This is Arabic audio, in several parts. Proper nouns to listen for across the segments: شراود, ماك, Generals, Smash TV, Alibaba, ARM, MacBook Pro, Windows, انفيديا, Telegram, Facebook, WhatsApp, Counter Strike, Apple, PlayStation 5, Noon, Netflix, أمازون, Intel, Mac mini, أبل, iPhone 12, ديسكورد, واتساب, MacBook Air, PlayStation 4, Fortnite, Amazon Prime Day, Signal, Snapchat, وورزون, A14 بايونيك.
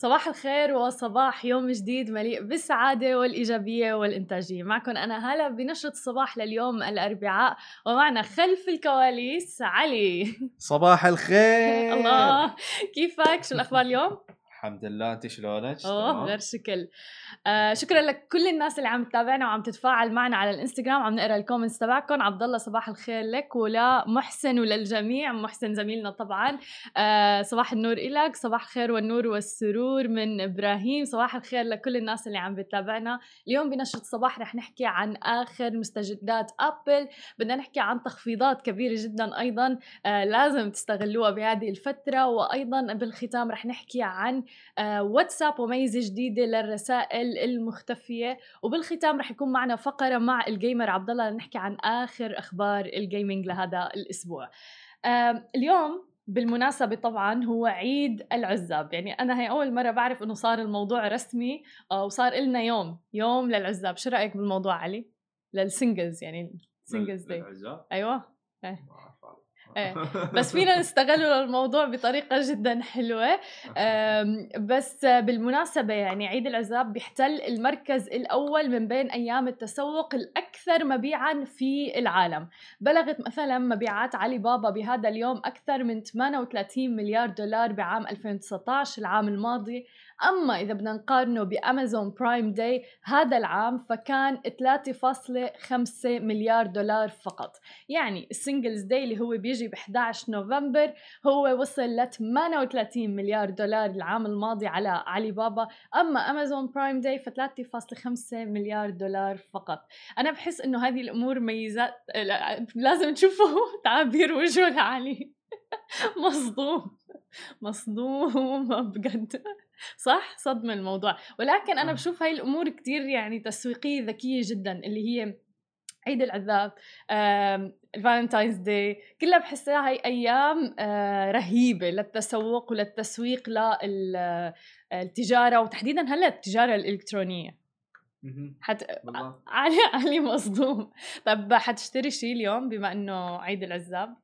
صباح الخير وصباح يوم جديد مليء بالسعادة والإيجابية والإنتاجية. معكم أنا هلا بنشرة الصباح لليوم الأربعاء، ومعنا خلف الكواليس علي. صباح الخير. الله، كيفك؟ شو الأخبار اليوم؟ الحمد لله، انت شلونك؟ غير شكل. شكرا لك كل الناس اللي عم تتابعنا وعم تتفاعل معنا على الانستغرام، عم نقرا الكومنتس تبعكم. عبد الله صباح الخير لك، ولا محسن وللجميع، محسن زميلنا طبعا. صباح النور إلك، صباح الخير والنور والسرور من ابراهيم. صباح الخير لكل الناس اللي عم بتتابعنا. اليوم بنشرة الصباح رح نحكي عن اخر مستجدات ابل، بدنا نحكي عن تخفيضات كبيرة جدا ايضا لازم تستغلوها بهذه الفترة، وايضا بالختام رح نحكي عن واتساب وميزة جديدة للرسائل المختفية، وبالختام رح يكون معنا فقرة مع الجيمر عبد الله لنحكي عن آخر أخبار الجيمنج لهذا الأسبوع. اليوم بالمناسبة طبعا هو عيد العزاب، يعني أنا هي أول مرة بعرف أنه صار الموضوع رسمي وصار إلنا يوم للعزاب. شو رأيك بالموضوع علي؟ للسنجلز، يعني سنجلز داي. أيوة بس فينا نستغلوا الموضوع بطريقة جدا حلوة. بس بالمناسبة يعني عيد العزاب بيحتل المركز الأول من بين أيام التسوق الأكثر مبيعا في العالم. بلغت مثلا مبيعات علي بابا بهذا اليوم أكثر من 38 مليار دولار بعام 2019 العام الماضي. أما إذا بدنا نقارنه بأمازون برايم داي هذا العام فكان 3.5 مليار دولار فقط. يعني السنجلز داي اللي هو بيجي ب 11 نوفمبر هو وصل ل 38 مليار دولار العام الماضي على علي بابا، أما أمازون برايم داي ف 3.5 مليار دولار فقط. أنا بحس إنه هذه الأمور ميزات، لازم تشوفوا تعابير وجوه علي مصدومة بجد، صح؟ صدمة الموضوع. ولكن أنا بشوف هاي الأمور كتير يعني تسويقية ذكية جدا، اللي هي عيد العزاب، الفالنتاينز داي، كلها بحسها هاي أيام رهيبة للتسوق وللتسويق للتجارة، وتحديدا هلا التجارة الإلكترونية. علي مصدوم. طب حتشتري شيء اليوم بما أنه عيد العزاب؟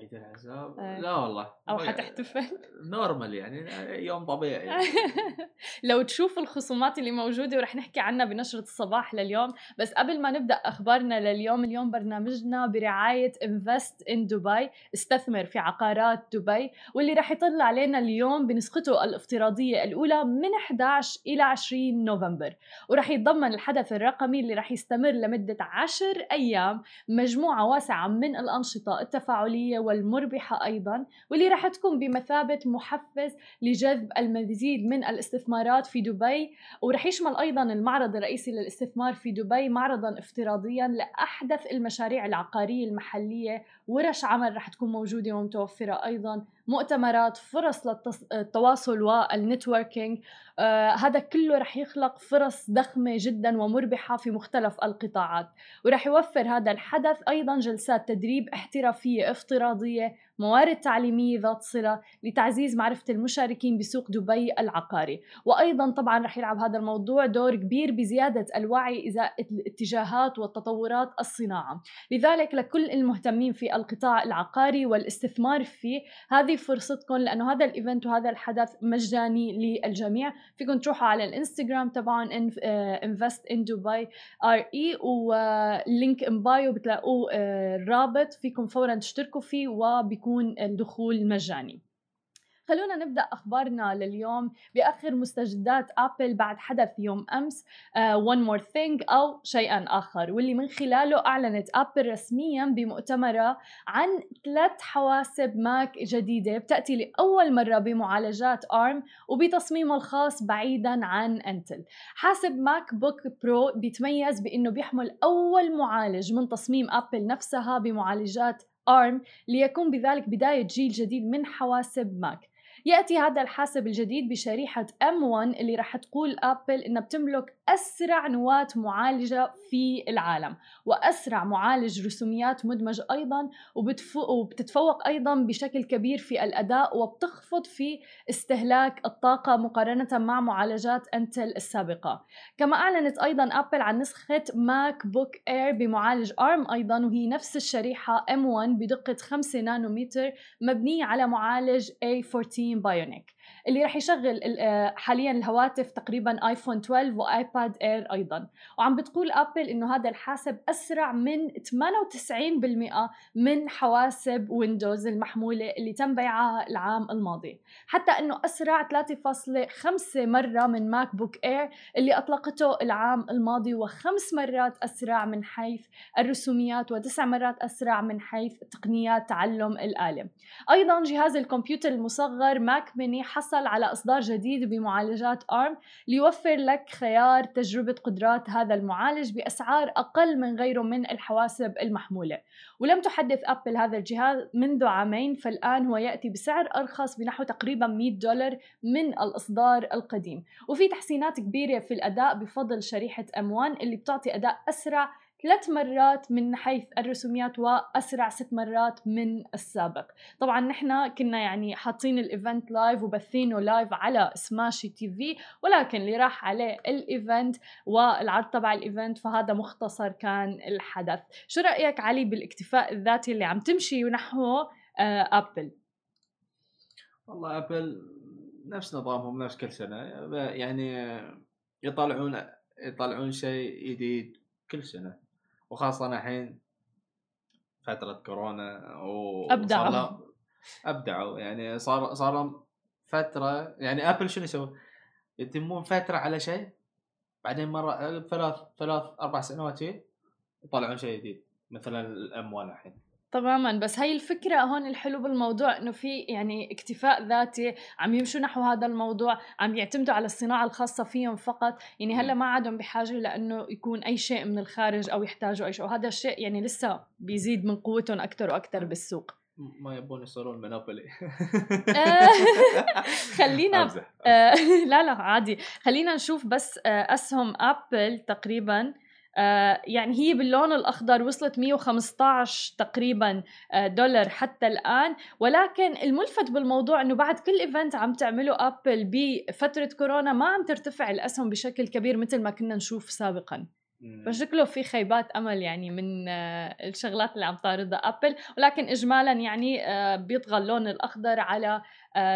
عيد العزاب؟ لا والله. أو حتحتفل؟ نورمال يعني، يوم طبيعي يعني. لو تشوف الخصومات اللي موجودة ورح نحكي عنها بنشرة الصباح لليوم. بس قبل ما نبدأ أخبارنا لليوم، اليوم برنامجنا برعاية Invest in Dubai، استثمر في عقارات دبي، واللي رح يطلع علينا اليوم بنسخته الافتراضية الأولى من 11 إلى 20 نوفمبر، ورح يتضمن الحدث الرقمي اللي رح يستمر لمدة 10 أيام مجموعة واسعة من الأنشطة التفاعلية والمربحة أيضاً، واللي راح تكون بمثابة محفز لجذب المزيد من الاستثمارات في دبي. ورح يشمل أيضاً المعرض الرئيسي للاستثمار في دبي معرضاً افتراضياً لأحدث المشاريع العقارية المحلية، ورش عمل راح تكون موجودة ومتوفرة أيضاً، مؤتمرات، فرص للتواصل والنتوركينج. هذا كله رح يخلق فرص ضخمة جدا ومربحة في مختلف القطاعات، ورح يوفر هذا الحدث أيضا جلسات تدريب احترافية افتراضية، موارد تعليمية ذات صلة لتعزيز معرفة المشاركين بسوق دبي العقاري. وأيضا طبعا رح يلعب هذا الموضوع دور كبير بزيادة الوعي إزاء الاتجاهات والتطورات الصناعة، لذلك لكل المهتمين في القطاع العقاري والاستثمار فيه هذه فرصتكم، لأنه هذا الإيفنت وهذا الحدث مجاني للجميع. فيكم تروحوا على الانستغرام طبعا Invest in Dubai RE، واللينك ان بايو بتلاقوه الرابط، فيكم فورا تشتركوا فيه وبيكون الدخول مجاني. خلونا نبدأ أخبارنا لليوم بآخر مستجدات أبل بعد حدث يوم أمس One More Thing أو شيئاً آخر، واللي من خلاله أعلنت أبل رسمياً بمؤتمرها عن 3 حواسب ماك جديدة بتأتي لأول مرة بمعالجات ARM وبتصميمه الخاص بعيداً عن Intel. حاسب ماك بوك برو بيتميز بأنه بيحمل أول معالج من تصميم أبل نفسها بمعالجات ARM، ليكون بذلك بداية جيل جديد من حواسب ماك. يأتي هذا الحاسب الجديد بشريحة M1 اللي رح تقول أبل إنها بتملك أسرع نواة معالجة في العالم، وأسرع معالج رسوميات مدمج أيضاً، وبتتفوق أيضاً بشكل كبير في الأداء، وبتخفض في استهلاك الطاقة مقارنة مع معالجات أنتل السابقة. كما أعلنت أيضاً أبل عن نسخة ماك بوك إير بمعالج ARM أيضاً، وهي نفس الشريحة M1 بدقة 5 نانومتر مبنية على معالج A14 بايونيك. اللي رح يشغل حاليا الهواتف تقريبا ايفون 12 وايباد اير ايضا. وعم بتقول ابل انه هذا الحاسب اسرع من 98% من حواسب ويندوز المحمولة اللي تم بيعها العام الماضي، حتى انه اسرع 3.5 مرة من ماك بوك اير اللي اطلقته العام الماضي، و5 مرات اسرع من حيث الرسوميات و9 مرات اسرع من حيث تقنيات تعلم الآلة. ايضا جهاز الكمبيوتر المصغر ماك ميني حصل على إصدار جديد بمعالجات ARM ليوفر لك خيار تجربة قدرات هذا المعالج بأسعار أقل من غيره من الحواسب المحمولة. ولم تحدث أبل هذا الجهاز منذ عامين، فالآن هو يأتي بسعر أرخص بنحو تقريبا $100 من الإصدار القديم، وفي تحسينات كبيرة في الأداء بفضل شريحة M1 اللي بتعطي أداء أسرع 3 مرات من حيث الرسوميات وأسرع 6 مرات من السابق. طبعا نحن كنا يعني حاطين الإيفنت لايف وبثينه لايف على سماشي تي في، ولكن اللي راح عليه الإيفنت والعرض تبع الإيفنت فهذا مختصر كان الحدث. شو رأيك علي بالاكتفاء الذاتي اللي عم تمشي نحوه أبل؟ والله أبل نفس نظامهم نفس كل سنة، يعني يطلعون شيء جديد كل سنة، وخاصة الحين فترة كورونا أبدعوا يعني صار فترة، يعني أبل شنو يسوي؟ يتمون فترة على شيء، بعدين مرة ثلاث 4 سنوات يطلعون شيء جديد مثلا الأموال الحين. تماما، بس هاي الفكرة هون الحلو بالموضوع انه في يعني اكتفاء ذاتي، عم يمشوا نحو هذا الموضوع، عم يعتمدوا على الصناعة الخاصة فيهم فقط، يعني هلا ما عادهم بحاجة لانه يكون اي شيء من الخارج او يحتاجوا اي شيء، وهذا الشيء يعني لسه بيزيد من قوتهم اكثر واكثر بالسوق. ما يبون يصيرون مونوبولي. خلينا لا عادي، خلينا نشوف بس اسهم ابل تقريبا، يعني هي باللون الأخضر وصلت $115 تقريبا دولار حتى الآن. ولكن الملفت بالموضوع أنه بعد كل إيفنت عم تعمله أبل بفترة كورونا ما عم ترتفع الأسهم بشكل كبير مثل ما كنا نشوف سابقا، فشكله في خيبات أمل يعني من الشغلات اللي عم تعرضها أبل. ولكن إجمالا يعني بيطغى اللون الأخضر على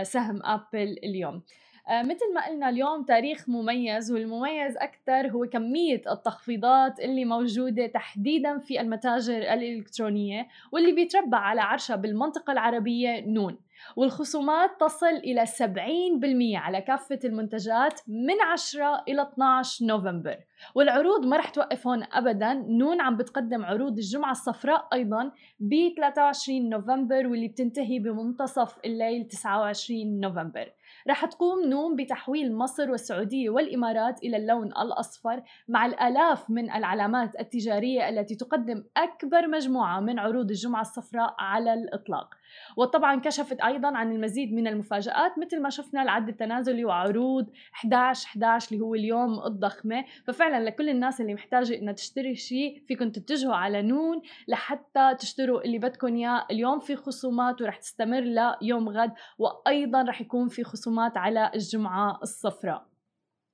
سهم أبل اليوم. مثل ما قلنا اليوم تاريخ مميز، والمميز أكثر هو كمية التخفيضات اللي موجودة تحديداً في المتاجر الإلكترونية، واللي بيتربع على عرشها بالمنطقة العربية نون. والخصومات تصل إلى 70% على كافة المنتجات من 10 إلى 12 نوفمبر. والعروض ما رح توقف هون أبداً، نون عم بتقدم عروض الجمعة الصفراء أيضاً ب 23 نوفمبر واللي بتنتهي بمنتصف الليل 29 نوفمبر. رح تقوم نون بتحويل مصر والسعودية والإمارات إلى اللون الأصفر، مع الآلاف من العلامات التجارية التي تقدم أكبر مجموعة من عروض الجمعة الصفراء على الإطلاق. وطبعا كشفت أيضا عن المزيد من المفاجآت مثل ما شفنا العد التنازلي وعروض 11/11 اللي هو اليوم الضخمة. ففعلا لكل الناس اللي محتاجة إنها تشتري شيء فيكم تتجهوا على نون لحتى تشتروا اللي بدكم إياه. اليوم في خصومات ورح تستمر ليوم غد، وأيضا رح يكون في خصومات على الجمعة الصفراء.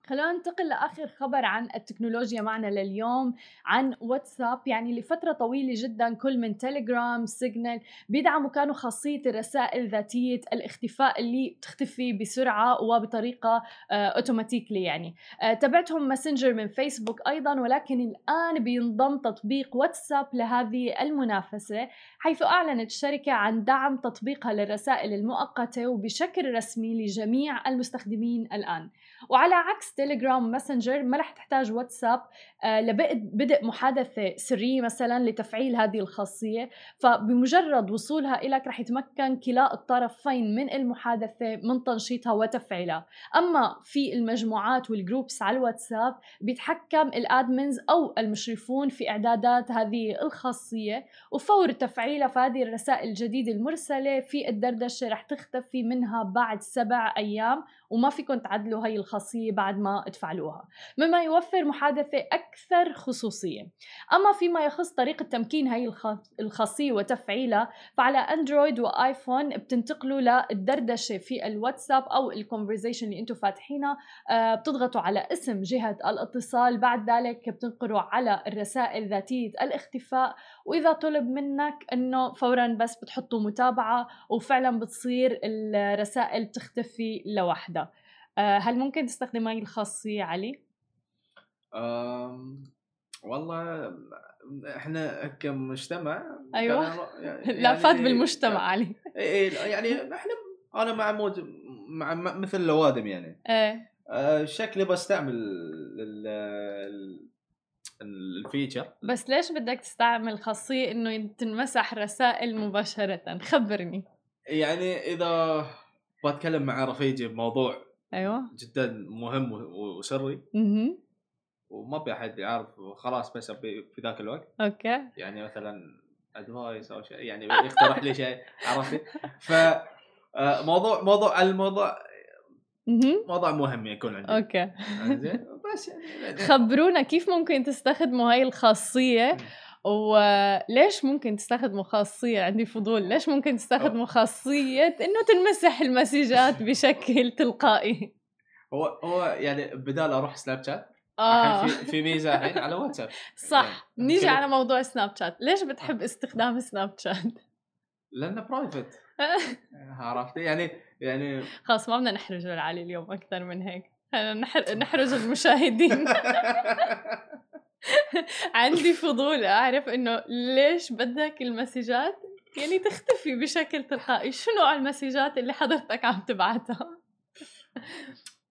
خلونا ننتقل لآخر خبر عن التكنولوجيا معنا لليوم عن واتساب. يعني لفترة طويلة جدا كل من تيليجرام سيجنال بيدعموا كانوا خاصية الرسائل ذاتية الاختفاء اللي تختفي بسرعة وبطريقة أوتوماتيكلي. يعني تبعتهم ماسنجر من فيسبوك أيضا، ولكن الآن بينضم تطبيق واتساب لهذه المنافسة، حيث أعلنت الشركة عن دعم تطبيقها للرسائل المؤقتة وبشكل رسمي لجميع المستخدمين الآن. وعلى عكس تيليجرام ماسنجر ما رح تحتاج واتساب لبدء محادثة سرية مثلا لتفعيل هذه الخاصية، فبمجرد وصولها إليك رح يتمكن كلا الطرفين من المحادثة من تنشيطها وتفعيلها. أما في المجموعات والجروبس على الواتساب بيتحكم الأدمنز أو المشرفون في إعدادات هذه الخاصية، وفور تفعيلها فهذه الرسائل الجديدة المرسلة في الدردشة رح تختفي منها بعد 7 أيام، وما فيكم تعدلوا هاي الخاصية الخاصية بعد ما تفعلوها، مما يوفر محادثة أكثر خصوصية. أما فيما يخص طريقة تمكين هاي الخاصية وتفعيلها، فعلى أندرويد وآيفون بتنتقلوا للدردشة في الواتساب أو الكونفرزيشن اللي أنتم فاتحينها، بتضغطوا على اسم جهة الاتصال، بعد ذلك بتنقروا على الرسائل ذاتية الاختفاء، وإذا طلب منك أنه فوراً بس بتحطوا متابعة وفعلاً بتصير الرسائل بتختفي لوحدها. هل ممكن تستخدم هاي الخاصية علي؟ والله احنا كمجتمع أيوة يعني لا فات بالمجتمع علي يعني احنا انا مع مود مع مثل لوادم يعني ايه شكلي بستعمل الفيتشر. بس ليش بدك تستعمل خاصية انه تنمسح رسائل مباشرة؟ خبرني. يعني اذا بتكلم مع رفيقي بموضوع ايوه جدا مهم وسري وما بي احد يعرف، خلاص بس في ذاك الوقت اوكي يعني مثلا ادفايس او شيء يعني يقترح لي شيء عرفتي، ف موضوع مهم يكون عندي اوكي زين. بس خبرونا كيف ممكن تستخدموا هاي الخاصية، وليش ممكن تستخدموا خاصية، عندي فضول ليش ممكن تستخدموا خاصية انه تنمسح المسجات بشكل تلقائي؟ هو يعني بدال اروح سناب شات في ميزة الحين على واتساب صح. نيجي على موضوع سناب شات، ليش بتحب استخدام سناب شات؟ لأنه برايفت عرفت يعني خلاص ما بدنا نحرج العالي اليوم أكثر من هيك، نحرج المشاهدين. عندي فضول أعرف إنه ليش بدك المسجات يعني تختفي بشكل تلقائي؟ شو نوع المسجات اللي حضرتك عم تبعتها؟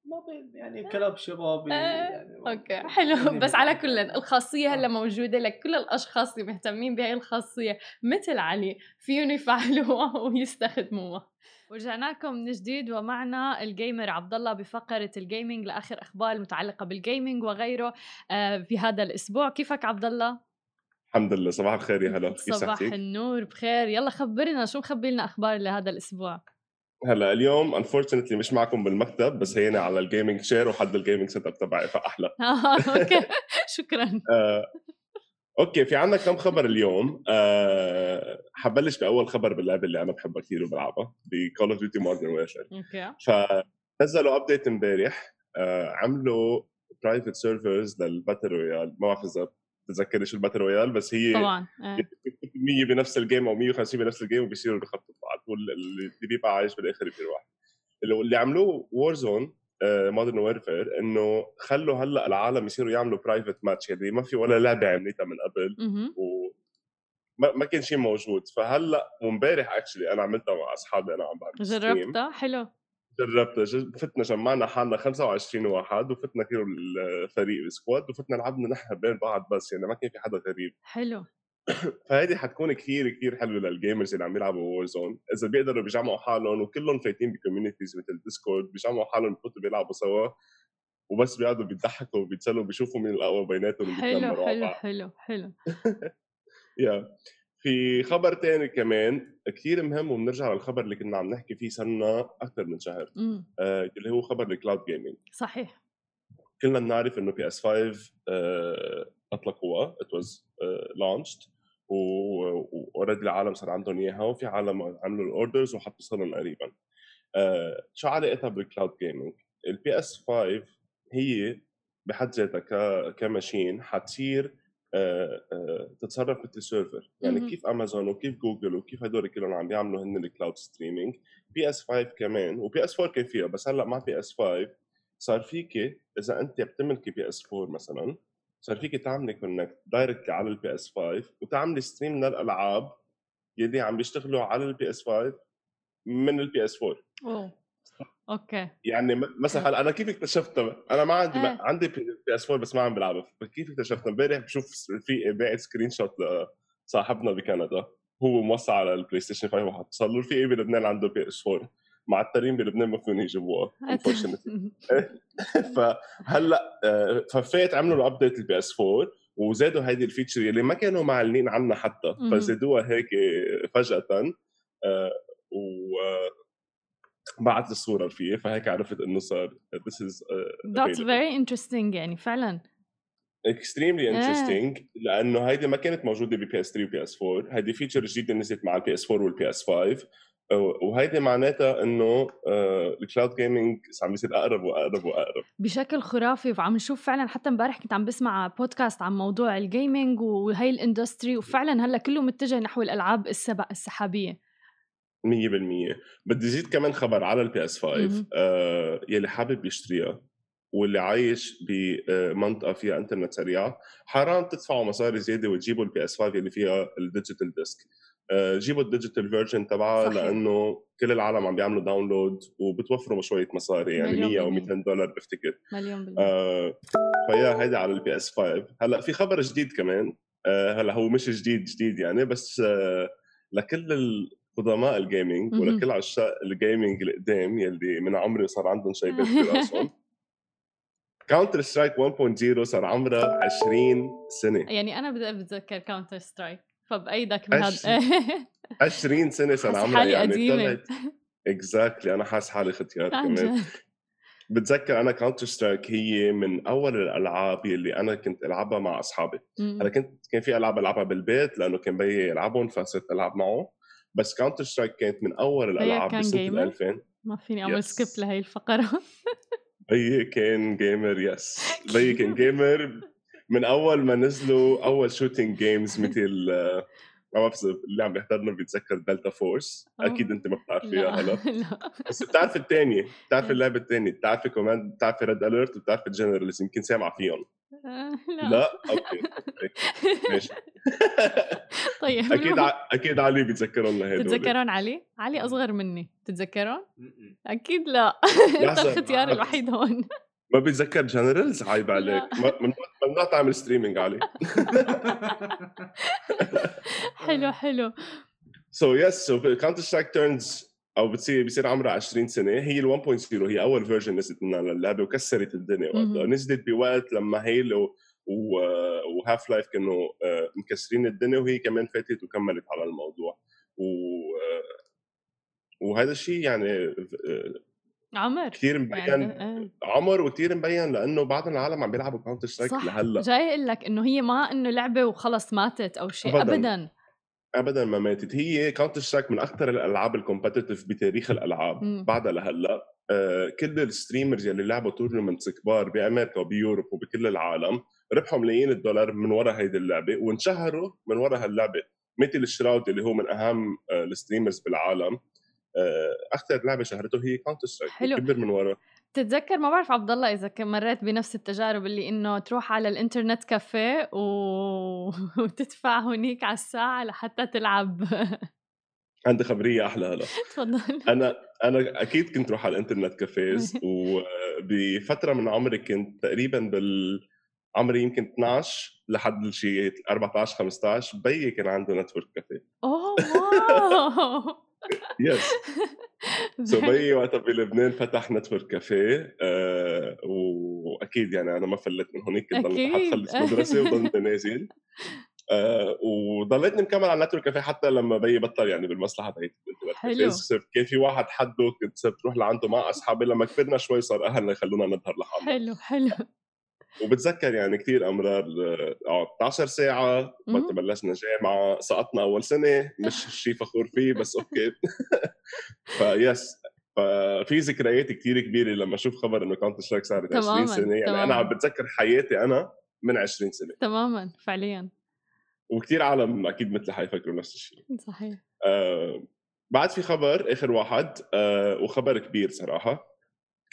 ما بين يعني كلاب شبابي يعني اوكي حلو. بس على كل الخاصيه هلا موجوده لكل الاشخاص اللي مهتمين بهي الخاصيه مثل علي، فيهم يفعلوها ويستخدموها. ورجعنا لكم من جديد ومعنا الجيمر عبد الله بفقره الجيمنج لاخر اخبار المتعلقه بالجيمنج وغيره في هذا الاسبوع. كيفك عبد الله؟ الحمد لله. صباح الخير يا هلا. صباح النور بخير. يلا خبرنا شو مخبي لنا اخبار لهذا الاسبوع. هلا اليوم انفورشنتلي مش معكم بالمكتب، بس هينا على الجيمنج شير وحد الجيمنج سيت اب تبعي فاحلى. اوكي شكرا. اوكي في عندنا كم خبر اليوم. حبلش باول خبر باللعبه اللي انا بحبها كثير وبلعبها بكول اوف ديوتي مودرن وورفير. اوكي فنزلوا ابديت امبارح، عملوا برايفت سيرفرز للباتل رويال. ما بعرف اذا بتتذكري شو الباتل رويال، بس هي طبعا 100 بنفس الجيم او 150 بنفس الجيم وبيصيروا بخطط بعض واللي بيبقى عايش بالاخر بيروح. اللي عملوه وورزون مودرن وورفير انه خلوا هلا العالم يصيروا يعملوا برايفت ماتش، يعني ما في ولا لعبه عملتها من قبل وما كان شيء موجود. فهلا ومبارح اكشلي انا عملتها مع اصحابي، انا عم بعمل جربتها. حلو جربتها. فتنا جمعنا حالنا 25 واحد وفتنا كيلو الفريق السكواد وفتنا لعبنا نحن بين بعض، بس يعني ما كان في حدا غريب. حلو. فهذه حتكون كثير كثير حلوه للجيمرز اللي عم يلعبوا وورزون، اذا بيقدروا بيجمعوا حالهم وكلهم فايتين بكوميونيتيز مثل ديسكورد، بيجمعوا حالهم بيفوتوا بيلعبوا سوا وبس بيقعدوا بيضحكوا وبيتسلوا بيشوفوا مين الاقوى بيناتهم وبيتنمروا على بعض. حلو حلو حلو. يا في خبر تاني كمان كثير مهم، وبنرجع للخبر اللي كنا عم نحكي فيه صرنا اكثر من شهر، اللي هو خبر الكلاود جيمنج. صحيح كلنا بنعرف انه بي اس 5 اطلقوها launched وأوريدي العالم صار عندهم إياها وفي عالم عملوا الأوردرز وحطوا صارن قريبا. شو علاقتها بالكلاود جيمنج؟ البي اس 5 هي بحد ذاتها كماشين حتصير تتصرف مثل سيرفر، يعني كيف أمازون وكيف جوجل وكيف هدول كلهم عم يعملوا هن الكلاود ستريمينج، بي اس 5 كمان وبي اس 4 كان فيها، بس هلا مع بي اس 5 صار فيك إذا أنت بتملكي بي اس 4 مثلا صار فيك تعملي كونكت دايركتلي على البي اس 5 وتعملي ستريم للالعاب يلي عم بيشتغلوا على البي اس 5 من البي اس 4. اوكي يعني مثلا انا كيف اكتشفتها؟ انا ما عندي عندي بي اس 4 بس ما عم بلعبها. كيف اكتشفتها؟ امبارح بشوف في باعت سكرين شوت لصاحبنا بكندا هو موصى على البلاي ستيشن 5 وحط صار في بلبنان عنده بي اس 4 مع التريم بلبنان ما فيهم يجيبوها unfortunately. فهلا ففات عملوا الابديت البي اس 4 وزادوا هذه الفيتشر اللي ما كانوا معلنين عنها حتى، فزادوها هيك فجأة بعت لي الصوره فيه، فهيك عرفت انه صار this is that's very interesting. يعني فعلا extremely interesting لانه هيدي ما كانت موجوده ب PS3 و PS4. هيدي فيتشر جديده نزلت مع PS4 وال PS5، وهيدي معناتها انه الكلاود جيمنج عم يصير اقرب واقرب واقرب بشكل خرافي. وعم نشوف فعلا، حتى امبارح كنت عم بسمع بودكاست عن موضوع الجيمنج وهي الاندستري، وفعلا هلا كله متجه نحو الالعاب السحابيه 100%. بدي زيد كمان خبر على البي اس 5. يلي حابب يشتريها واللي عايش بمنطقه فيها انترنت سريع، حرام تدفعوا مصاري زياده وتجيبوا البي اس 5 اللي فيها الديجيتال ديسك. جيبوا الديجيتال فيرجن تبعها لانه كل العالم عم بيعملوا داونلود وبتوفروا شويه مصاري، يعني 100 او 200 دولار بفتكر، مليون بالمية. فيا هيدا على البي اس 5. هلا في خبر جديد كمان. هلا هو مش جديد يعني، بس لكل قدماء الجيمنج ولكل عشاق الجيمنج القدام يلي من عمري صار عندهم شيء براسهم. كاونتر سترايك 1.0 صار عمرها 20 سنه. يعني انا بدي اتذكر كاونتر سترايك، فبأيدك بهذا 20 سنه صار عمرها، يعني اكزاكتلي انا حاس حالي ختيار كمان. بتذكر انا كاونتر سترايك هي من اول الالعاب اللي انا كنت العبها مع اصحابي. انا كان في العاب العبها بالبيت لانه كان بيي يلعبهم، فصرت العب معه. بس كاونتر سترايك كانت من اول الالعاب بسنه 2000. ما فيني اعمل سكيب لهي الفقره. بيي كان جيمر. يس بيي كان جيمر من اول ما نزلوا اول شوتينج جيمز مثل اللي عم بيحضرنا بيتذكر دلتا فورس. اكيد انت ما بتعرفيها هلا، بس بتعرف الثانيه، بتعرف اللعبه الثانيه، بتعرف كمان، بتعرف ريد اليرت، وبتعرف الجنرالز. يمكن سامع فيهم؟ لا اوكي ماشي. طيب اكيد علي بيتذكرون هدول. بتتذكرون علي اصغر مني، بتتذكرون؟ اكيد لا. اختيار الوحيد هون. ما بتذكر جنرالز؟ عيب عليك. ممنوع تعمل ستريمينج عليه. حلو. سو يس، كاونتر سترايك تيرنز او بتصير عمرها 20 سنه. هي ال 1.0 هي اول فيرجن نزلت منها للعبه وكسرت الدنيا وقتها. نزلت بوقت لما هيلو وهاف لايف كانوا مكسرين الدنيا، وهي كمان فاتت وكملت على الموضوع. وهذا الشيء يعني عمر كثير مبين، يعني عمر وكثير مبين لانه بعض العالم عم بيلعبوا كاونتر سترايك لهلا. جاي اقول لك انه هي ما انه لعبه وخلص ماتت او شيء، ابدا ما ماتت. هي كاونتر سترايك من اكثر الالعاب الكومبتيتيف بتاريخ الالعاب بعدها لهلا. كل الستريمرز اللي لعبوا تورنمنتس كبار بامريكا وبيوروب وبكل العالم ربحوا ملايين الدولار من وراء هيدي اللعبه، وانشهروا من وراء هاللعبه. مثل شراود اللي هو من اهم الستريمرز بالعالم، اكثر لعبه شهرته هي كاونتر سترايك، كبر من ورا. بتتذكر، ما بعرف عبد الله اذا مريت بنفس التجارب، اللي انه تروح على الانترنت كافيه وتدفع هنيك على الساعه لحتى تلعب. عندي خبريه احلى هلا. تفضل. انا اكيد كنت روح على الانترنت كافيز، وبفتره من عمري كنت تقريبا عمري يمكن 12 لحد شيء 14 15 بيي كان عنده نتورك كافيه. اوه واو. يس. بيي وقتها بلبنان فتح نتورك كافيه، واكيد يعني انا ما فلت من هونيك. ضليت لحد خلص مدرسه وضلت نازل، وضليتني مكمل على نتورك كافيه حتى لما بيي بطل يعني بالمصلحه تاعي. كان في واحد حده كنت صرت روح لعنده مع اصحابي. لما كبرنا شوي صار اهلنا يخلونا نظهر لحالنا. حلو. وبتذكر يعني كثير امرار 12 ساعه وقت بلشنا جامعه. سقطنا اول سنه، مش شيء فخور فيه بس اوكي. فيس في ذكريات كثير كبيره لما اشوف خبر انه كاونتر سترايك صارت 20 سنه. يعني انا عم بتذكر حياتي انا من 20 سنه تماما فعليا. وكثير عالم اكيد مثل حيفكروا نفس الشيء. صحيح. بعد في خبر اخر واحد، وخبر كبير صراحه.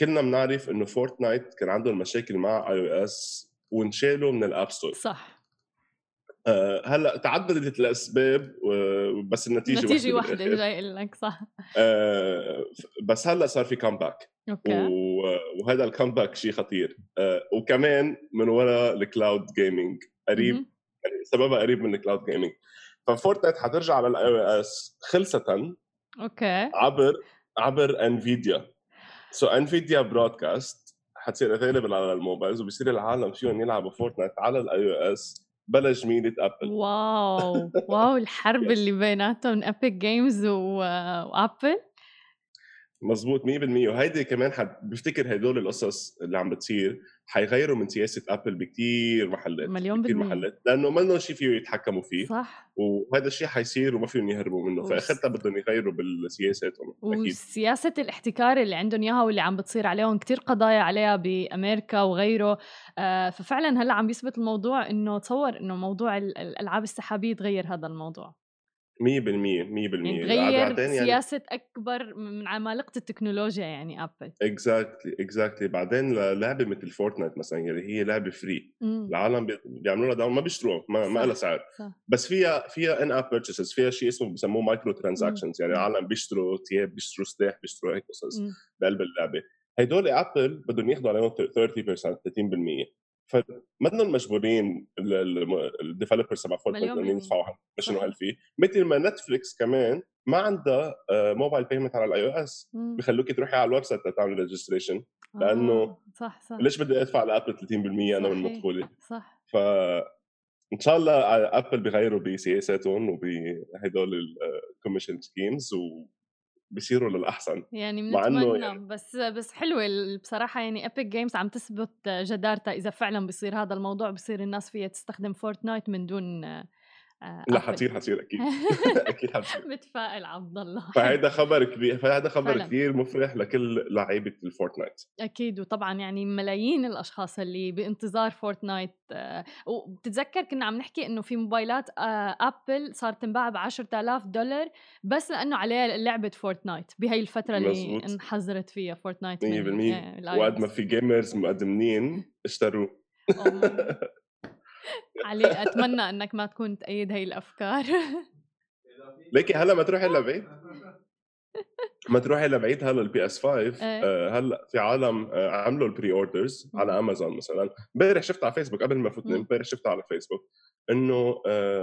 كنا بنعرف انه فورتنايت كان عندهم مشاكل مع اي او اس ونشالوا من الاب ستور، صح؟ هلا تعددت الاسباب، بس النتيجه واحده جاي لك، صح؟ بس هلا صار في كامباك، وهذا الكامباك شيء خطير. وكمان من وراء الكلاود جيمنج قريب، يعني سببها قريب من الكلاود جيمنج. ففورتنايت حترجع على الاي او اس خلصه، اوكي، عبر انفيديا. سو انفيديا برودكاست حتصير available على الموبايلز، وبيصير العالم فيهم يلعبوا فورتنايت على الاي او اس بلا جميله ابل. واو الحرب اللي بيناتهم ابيك جيمز وابل. مظبوط 100%. وهيدي كمان بفتكر هدول القصص اللي عم بتصير حيغيروا من سياسة أبل بكتير محلات مليون بكتير محلات، لأنه ما لهم شيء فيه يتحكموا فيه صح. وهذا الشيء حيصير وما فيهم يهربوا منه، فأخذتها بدهم يغيروا بالسياساتهم. وسياسة الاحتكار اللي عندهم إياها واللي عم بتصير عليهم كتير قضايا عليها بأمريكا وغيره، ففعلا هلأ عم يثبت الموضوع إنه تصور إنه موضوع الألعاب السحابية تغير هذا الموضوع 100%. تغير سياسة أكبر من عمالقة التكنولوجيا يعني أبل. Exactly. بعدين لعبة مثل فورتنايت مثلا اللي هي لعبة فري، العالم بيعملوا لها داون ما بيشتروها، ما لها سعر صح. بس فيها إن أب بيرتشيز، فيها شيء اسمه بسموه مايكرو ترانزاكشنز، يعني العالم بيشتروا ثياب، بيشتروا سلاح، بيشتروا هيك قصص بقلب اللعبة. هيدول أبل بدهم ياخذوا عليهم 30%. فمدنا المجبورين الديفلوبرز تبع فورتنايت بدهم يدفعوا مش انه هالفي، مثل ما نتفليكس كمان ما عندها موبايل بيمنت على الاي او اس، بخلوكي تروحي على الويب سايت تعملي ريجستريشن، لانه صح ليش بدي ادفع لابل 30% انا من مدخولي صح. ف ان شاء الله ابل بيغيروا بسياساتهم وبهدول الكوميشن سكيمز بيصيروا للأحسن يعني منتمنى يعني. بس حلوة بصراحة، يعني أبيك جيمز عم تثبت جدارتها. إذا فعلا بيصير هذا الموضوع بيصير الناس فيها تستخدم فورتنايت من دون لا حصير أكيد أكيد حصير متفائل عبد الله. فهذا خبر كثير مفرح لكل لعيبة الفورتنايت أكيد، وطبعا يعني ملايين الأشخاص اللي بانتظار فورتنايت. وبتتذكر كنا عم نحكي إنه في موبايلات أبل صارت تنباع $10,000 بس لأنه عليها لعبة فورتنايت بهاي الفترة اللي انحظرت فيها فورتنايت 100%. وقد ما في جيمرز مقدمين اشتروا علي. أتمنى أنك ما تكون تأيد هاي الأفكار. ليكي هلا ما تروحي لبعيد هلا البي اس 5 هلا في عالم عملوا البري اوردرز على امازون مثلا. امبارح شفت على فيسبوك قبل ما فوت، امبارح شفت على فيسبوك انه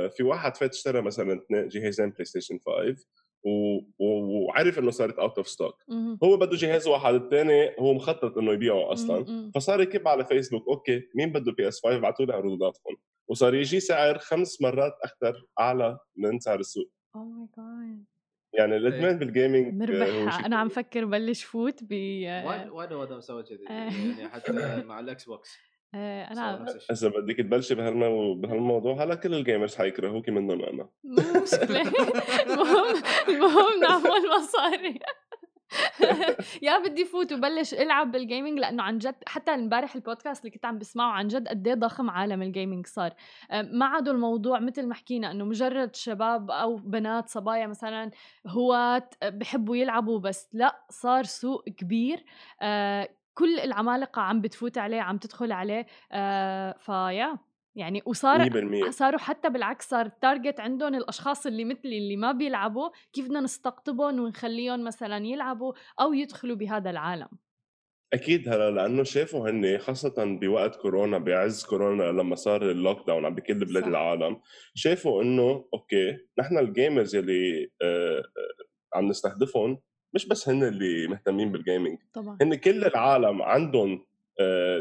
في واحد فات اشترى مثلا جهازين بلاي ستيشن 5 وعرف انه صارت اوت اوف ستوك، هو بده جهاز واحد، الثاني هو مخطط انه يبيعه اصلا، فصار يكب على فيسبوك اوكي مين بده بي اس 5 ابعثوا له عروضاتهم، وصار يجي سعر 5 مرات اكثر اعلى من سعر السوق. اوه ماي جاد، يعني الادمان بالجيمنج مربحة. انا عم فكر بلش فوت ب وانا مسوي كذا يعني حتى مع الاكس بوكس. انا اذا بدك تبلشي بهالموضوع هلا كل الجيمرز حيكرهوكي منهم. انا مشكله. المهم نعمل مصاري. يا بدي فوت وبلش العب بالجيمنج، لانه عن جد حتى امبارح البودكاست اللي كنت عم بسمعه عن جد قد ايه ضخم عالم الجيمنج صار. ما عاد الموضوع مثل ما حكينا انه مجرد شباب او بنات صبايا مثلا هواة بحبوا يلعبوا بس، لا صار سوق كبير كل العمالقة عم بتفوت عليه، عم تدخل عليه. فيا يعني وصاروا حتى بالعكس صار التارجت عندهم الأشخاص اللي مثلي اللي ما بيلعبوا، كيف بدنا نستقطبهم ونخليهم مثلا يلعبوا أو يدخلوا بهذا العالم. أكيد هلا لأنه شافوا هن خاصة بوقت كورونا، بعز كورونا لما صار اللوك داون عم بكل بلاد العالم، شافوا إنه أوكي نحن الجيمرز اللي عم نستهدفهم مش بس هن اللي مهتمين بالجيمنج، هن كل العالم عندهم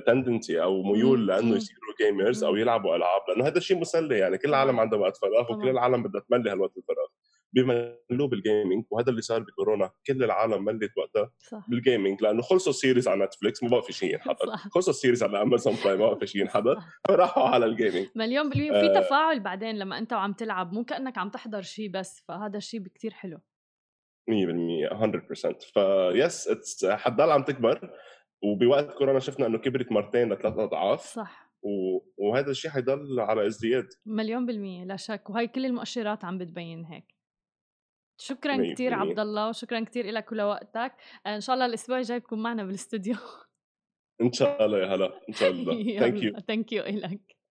تندنسي او ميول لانه يصيروا جيمرز او يلعبوا العاب، لانه هذا الشيء مسلي. يعني كل العالم عنده وقت فراغ وكل العالم بدها تملي هالوقت الفراغ بملوه بالجيمنج، وهذا اللي صار بكورونا كل العالم ملت وقتها بالجيمنج، لانه خلصوا السيريز على نتفليكس ما بقى في شيء ينحضر، خلصوا السيريز على امازون برايم ما بقى في شيء ينحضر، فراحوا على الجيمنج مليون بالمية. في تفاعل بعدين لما انت وعم تلعب مو كانك عم تحضر شيء بس، فهذا الشيء بكتير حلو 100%. فيس حتضل عم تكبر، وبوقت كورونا شفنا انه كبرت مرتين ل3 أضعاف صح، وهذا الشيء حيضل على ازدياد 100% لا شك، وهي كل المؤشرات عم بتبين هيك. شكرا كثير عبد الله، وشكرا كثير لك ولوقتك. ان شاء الله الاسبوع الجاي بكون معنا بالاستوديو ان شاء الله. يا هلا ان شاء الله. ثانك يو الك.